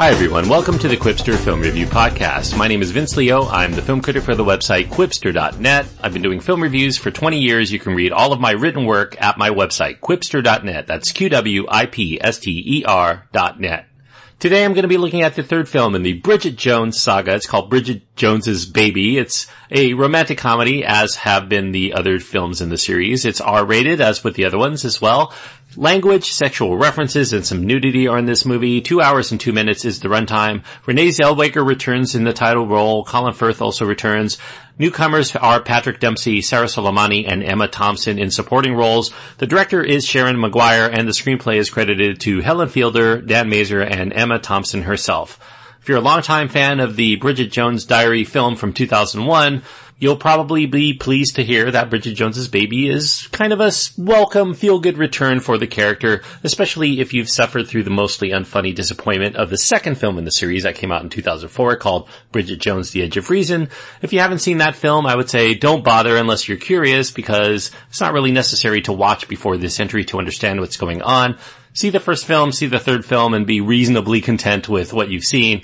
Hi everyone, welcome to the Quipster Film Review Podcast. My name is Vince Leo, I'm the film critic for the website Quipster.net. I've been doing film reviews for 20 years. You can read all of my written work at my website, Quipster.net. That's Quipster.net. Today I'm going to be looking at the third film in the Bridget Jones saga. It's called Bridget Jones's Baby. It's a romantic comedy, as have been the other films in the series. It's R-rated, as with the other ones as well. Language, sexual references, and some nudity are in this movie. 2 hours and 2 minutes is the runtime. Renee Zellweger returns in the title role. Colin Firth also returns. Newcomers are Patrick Dempsey, Sarah Soleimani, and Emma Thompson in supporting roles. The director is Sharon Maguire, and the screenplay is credited to Helen Fielding, Dan Mazer, and Emma Thompson herself. If you're a longtime fan of the Bridget Jones' Diary film from 2001, you'll probably be pleased to hear that Bridget Jones's Baby is kind of a welcome, feel-good return for the character, especially if you've suffered through the mostly unfunny disappointment of the second film in the series that came out in 2004 called Bridget Jones, The Edge of Reason. If you haven't seen that film, I would say don't bother unless you're curious, because it's not really necessary to watch before this entry to understand what's going on. See the first film, see the third film, and be reasonably content with what you've seen.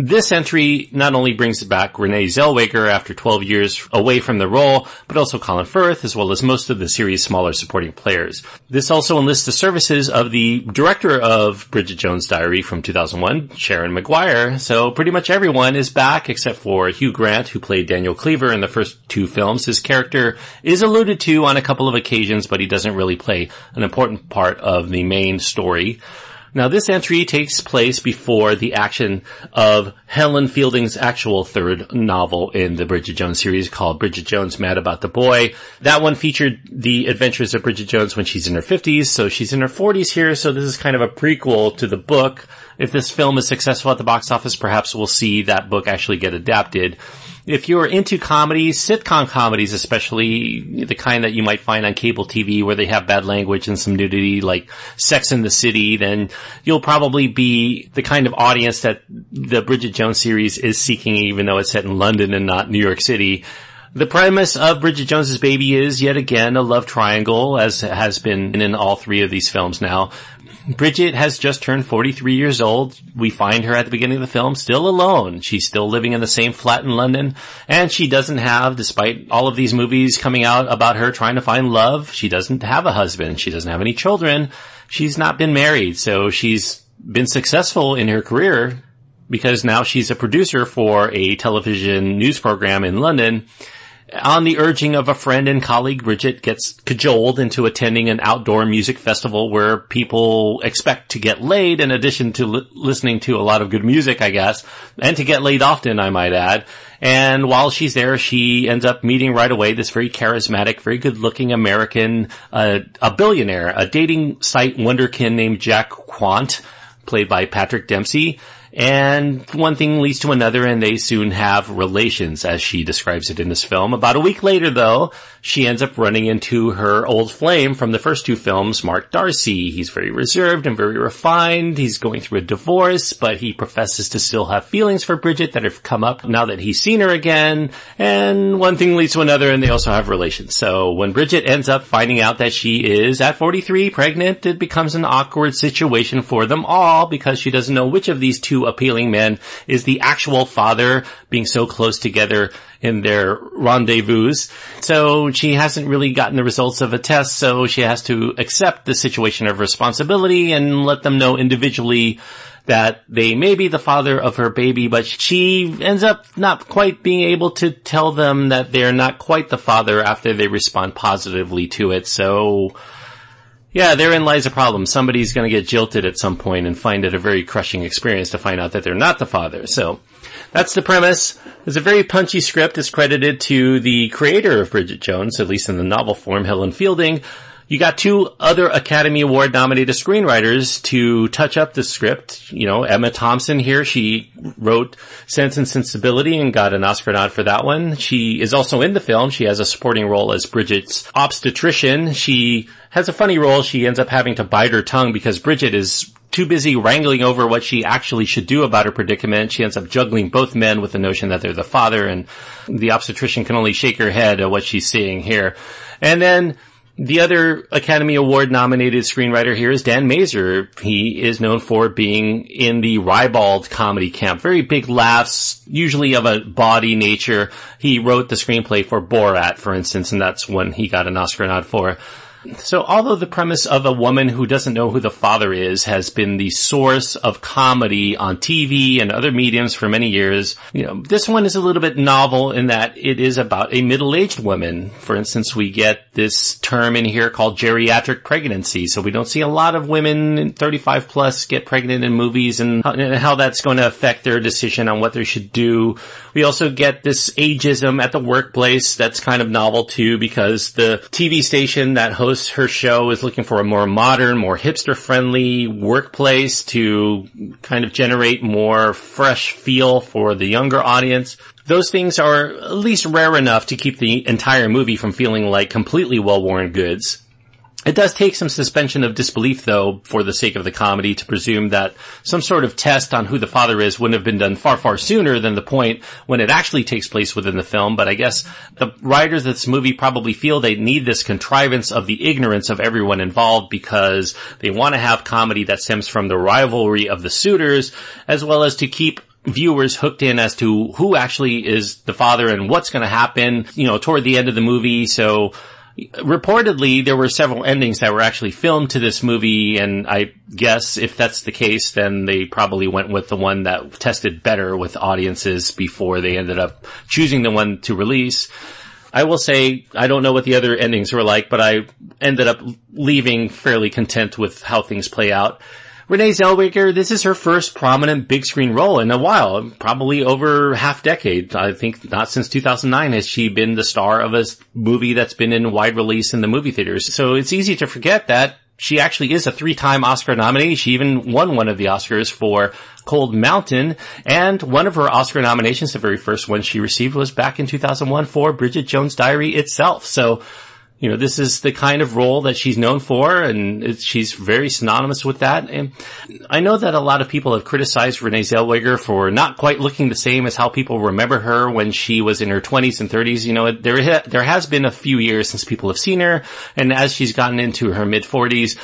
This entry not only brings back Renee Zellweger after 12 years away from the role, but also Colin Firth, as well as most of the series' smaller supporting players. This also enlists the services of the director of Bridget Jones' Diary from 2001, Sharon Maguire, so pretty much everyone is back except for Hugh Grant, who played Daniel Cleaver in the first two films. His character is alluded to on a couple of occasions, but he doesn't really play an important part of the main story. Now, this entry takes place before the action of Helen Fielding's actual third novel in the Bridget Jones series called Bridget Jones Mad About the Boy. That one featured the adventures of Bridget Jones when she's in her 50s, so she's in her 40s here, so this is kind of a prequel to the book. If this film is successful at the box office, perhaps we'll see that book actually get adapted. If you're into comedies, sitcom comedies especially, the kind that you might find on cable TV where they have bad language and some nudity, like Sex and the City, then you'll probably be the kind of audience that the Bridget Jones series is seeking, even though it's set in London and not New York City. The premise of Bridget Jones's Baby is, yet again, a love triangle, as has been in all three of these films now. Bridget has just turned 43 years old. We find her at the beginning of the film still alone. She's still living in the same flat in London, and she doesn't have, despite all of these movies coming out about her trying to find love, she doesn't have a husband. She doesn't have any children. She's not been married, so she's been successful in her career because now she's a producer for a television news program in London. On the urging of a friend and colleague, Bridget gets cajoled into attending an outdoor music festival where people expect to get laid, in addition to listening to a lot of good music, I guess, and to get laid often, I might add. And while she's there, she ends up meeting right away this very charismatic, very good-looking American, a billionaire, a dating site wunderkind named Jack Qwant, played by Patrick Dempsey. And one thing leads to another, and they soon have relations, as she describes it in this film. About a week later, though, she ends up running into her old flame from the first two films, Mark Darcy. He's very reserved and very refined. He's going through a divorce, but he professes to still have feelings for Bridget that have come up now that he's seen her again. And one thing leads to another, and they also have relations. So when Bridget ends up finding out that she is, at 43, pregnant, it becomes an awkward situation for them all, because she doesn't know which of these two appealing men is the actual father, being so close together in their rendezvous. So she hasn't really gotten the results of a test, so she has to accept the situation of responsibility and let them know individually that they may be the father of her baby, but she ends up not quite being able to tell them that they're not quite the father after they respond positively to it. So yeah, therein lies a problem. Somebody's going to get jilted at some point and find it a very crushing experience to find out that they're not the father. So that's the premise. It's a very punchy script. It's credited to the creator of Bridget Jones, at least in the novel form, Helen Fielding. You got two other Academy Award-nominated screenwriters to touch up the script. You know, Emma Thompson here, she wrote Sense and Sensibility and got an Oscar nod for that one. She is also in the film. She has a supporting role as Bridget's obstetrician. She has a funny role. She ends up having to bite her tongue because Bridget is too busy wrangling over what she actually should do about her predicament. She ends up juggling both men with the notion that they're the father, and the obstetrician can only shake her head at what she's seeing here. And then The other Academy Award nominated screenwriter here is Dan Mazer. He is known for being in the ribald comedy camp. Very big laughs, usually of a bawdy nature. He wrote the screenplay for Borat, for instance, and that's when he got an Oscar nod for. So although the premise of a woman who doesn't know who the father is has been the source of comedy on TV and other mediums for many years, this one is a little bit novel in that it is about a middle-aged woman. For instance, we get this term in here called geriatric pregnancy. So we don't see a lot of women 35 plus get pregnant in movies and how that's going to affect their decision on what they should do. We also get this ageism at the workplace that's kind of novel too, because the TV station that hosts her show is looking for a more modern, more hipster-friendly workplace to kind of generate more fresh feel for the younger audience. Those things are at least rare enough to keep the entire movie from feeling like completely well-worn goods. It does take some suspension of disbelief, though, for the sake of the comedy, to presume that some sort of test on who the father is wouldn't have been done far, far sooner than the point when it actually takes place within the film. But I guess the writers of this movie probably feel they need this contrivance of the ignorance of everyone involved because they want to have comedy that stems from the rivalry of the suitors, as well as to keep viewers hooked in as to who actually is the father and what's going to happen, toward the end of the movie. So reportedly, there were several endings that were actually filmed to this movie, and I guess if that's the case, then they probably went with the one that tested better with audiences before they ended up choosing the one to release. I will say, I don't know what the other endings were like, but I ended up leaving fairly content with how things play out. Renee Zellweger, this is her first prominent big screen role in a while, probably over half decade. I think not since 2009 has she been the star of a movie that's been in wide release in the movie theaters. So it's easy to forget that she actually is a 3-time Oscar nominee. She even won one of the Oscars for Cold Mountain, and one of her Oscar nominations, the very first one she received, was back in 2001 for Bridget Jones's Diary itself. So this is the kind of role that she's known for, and she's very synonymous with that. And I know that a lot of people have criticized Renee Zellweger for not quite looking the same as how people remember her when she was in her 20s and 30s. There has been a few years since people have seen her, and as she's gotten into her mid-40s,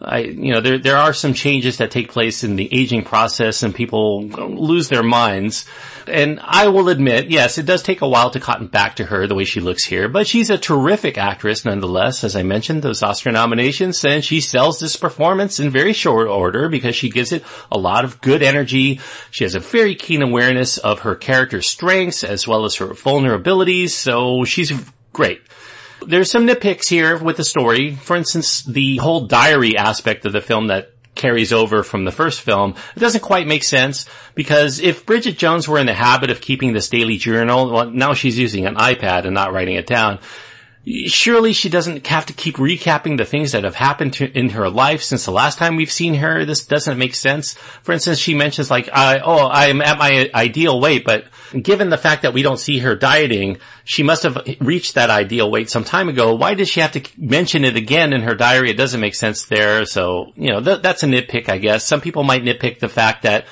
there are some changes that take place in the aging process and people lose their minds. And I will admit, yes, it does take a while to cotton back to her the way she looks here, but she's a terrific actress nonetheless. As I mentioned, those Oscar nominations, and she sells this performance in very short order because she gives it a lot of good energy. She has a very keen awareness of her character's strengths as well as her vulnerabilities, so she's great. There's some nitpicks here with the story. For instance, the whole diary aspect of the film that carries over from the first film, it doesn't quite make sense, because if Bridget Jones were in the habit of keeping this daily journal, well, now she's using an iPad and not writing it down. Surely she doesn't have to keep recapping the things that have happened in her life since the last time we've seen her. This doesn't make sense. For instance, she mentions I'm at my ideal weight, but given the fact that we don't see her dieting, she must have reached that ideal weight some time ago. Why does she have to mention it again in her diary? It doesn't make sense there. So, that's a nitpick, I guess. Some people might nitpick the fact that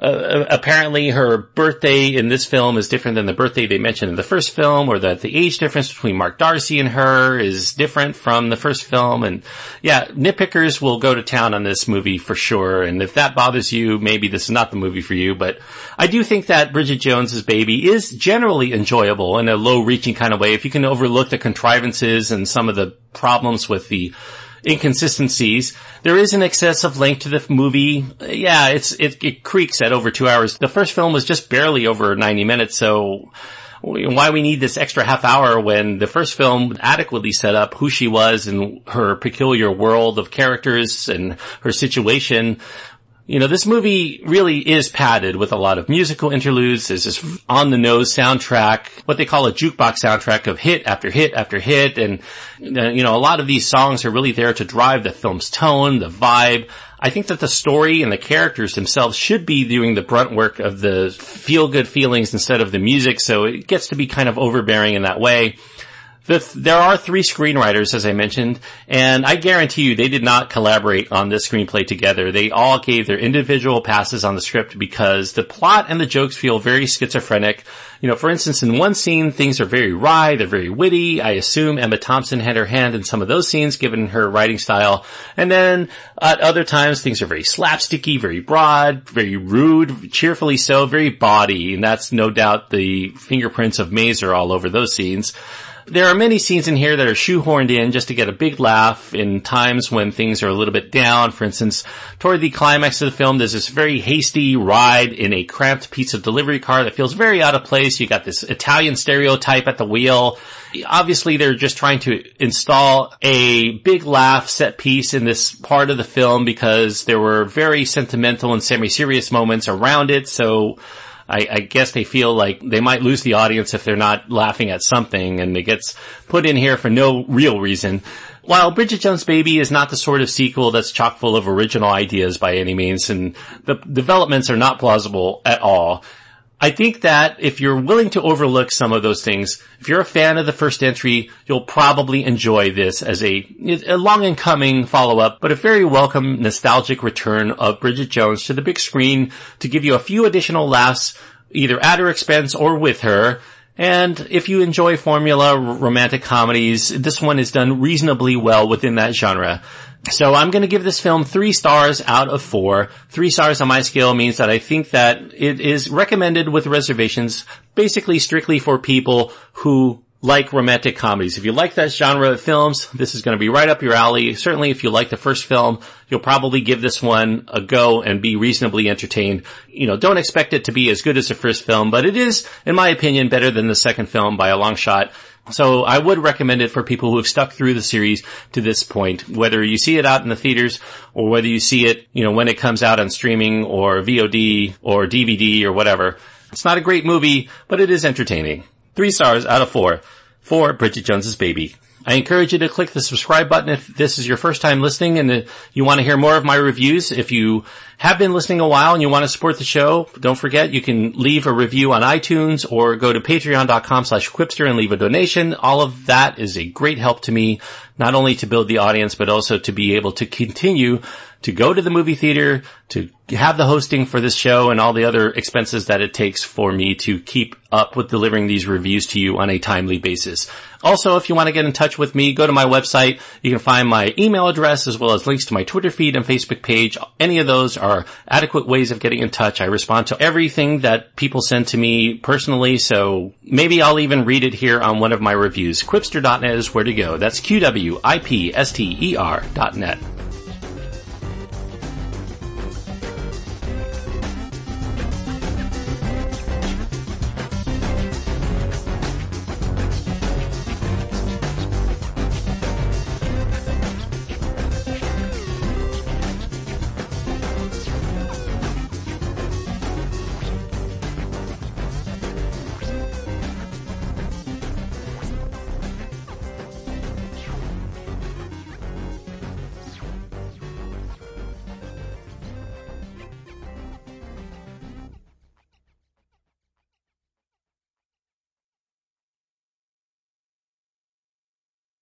apparently her birthday in this film is different than the birthday they mentioned in the first film, or that the age difference between Mark Darcy and her is different from the first film. And yeah, nitpickers will go to town on this movie for sure. And if that bothers you, maybe this is not the movie for you. But I do think that Bridget Jones's Baby is generally enjoyable in a low-reaching kind of way. If you can overlook the contrivances and some of the problems with the inconsistencies. There is an excessive length to the movie. Yeah, it creaks at over 2 hours. The first film was just barely over 90 minutes, so why we need this extra half hour when the first film adequately set up who she was and her peculiar world of characters and her situation. This movie really is padded with a lot of musical interludes. There's this on-the-nose soundtrack, what they call a jukebox soundtrack, of hit after hit after hit. And, a lot of these songs are really there to drive the film's tone, the vibe. I think that the story and the characters themselves should be doing the brunt work of the feel-good feelings instead of the music, so it gets to be kind of overbearing in that way. There are three screenwriters, as I mentioned, and I guarantee you they did not collaborate on this screenplay together. They all gave their individual passes on the script because the plot and the jokes feel very schizophrenic. You know, for instance, in one scene, things are very wry, they're very witty. I assume Emma Thompson had her hand in some of those scenes, given her writing style. And then at other times, things are very slapsticky, very broad, very rude, cheerfully so, very bawdy. And that's no doubt the fingerprints of Mazer all over those scenes. There are many scenes in here that are shoehorned in just to get a big laugh in times when things are a little bit down. For instance, toward the climax of the film, there's this very hasty ride in a cramped pizza delivery car that feels very out of place. You got this Italian stereotype at the wheel. Obviously, they're just trying to install a big laugh set piece in this part of the film because there were very sentimental and semi-serious moments around it. So I guess they feel like they might lose the audience if they're not laughing at something, and it gets put in here for no real reason. While Bridget Jones's Baby is not the sort of sequel that's chock full of original ideas by any means, and the developments are not plausible at all, I think that if you're willing to overlook some of those things, if you're a fan of the first entry, you'll probably enjoy this as a long and coming follow-up, but a very welcome nostalgic return of Bridget Jones to the big screen to give you a few additional laughs, either at her expense or with her. And if you enjoy formula romantic comedies, this one is done reasonably well within that genre. So I'm going to give this film 3 stars out of 4. 3 stars on my scale means that I think that it is recommended with reservations, basically strictly for people who like romantic comedies. If you like that genre of films, this is going to be right up your alley. Certainly if you like the first film, you'll probably give this one a go and be reasonably entertained. You know, don't expect it to be as good as the first film, but it is, in my opinion, better than the second film by a long shot. So I would recommend it for people who have stuck through the series to this point, whether you see it out in the theaters or whether you see it, you know, when it comes out on streaming or VOD or DVD or whatever. It's not a great movie, but it is entertaining. 3 stars out of 4 for Bridget Jones's Baby. I encourage you to click the subscribe button if this is your first time listening and you want to hear more of my reviews. If you have been listening a while and you want to support the show, don't forget you can leave a review on iTunes or go to patreon.com/Quipster and leave a donation. All of that is a great help to me, not only to build the audience, but also to be able to continue to go to the movie theater, to have the hosting for this show and all the other expenses that it takes for me to keep up with delivering these reviews to you on a timely basis. Also, if you want to get in touch with me, go to my website. You can find my email address as well as links to my Twitter feed and Facebook page. Any of those are adequate ways of getting in touch. I respond to everything that people send to me personally, so maybe I'll even read it here on one of my reviews. Quipster.net is where to go. That's Quipster.net.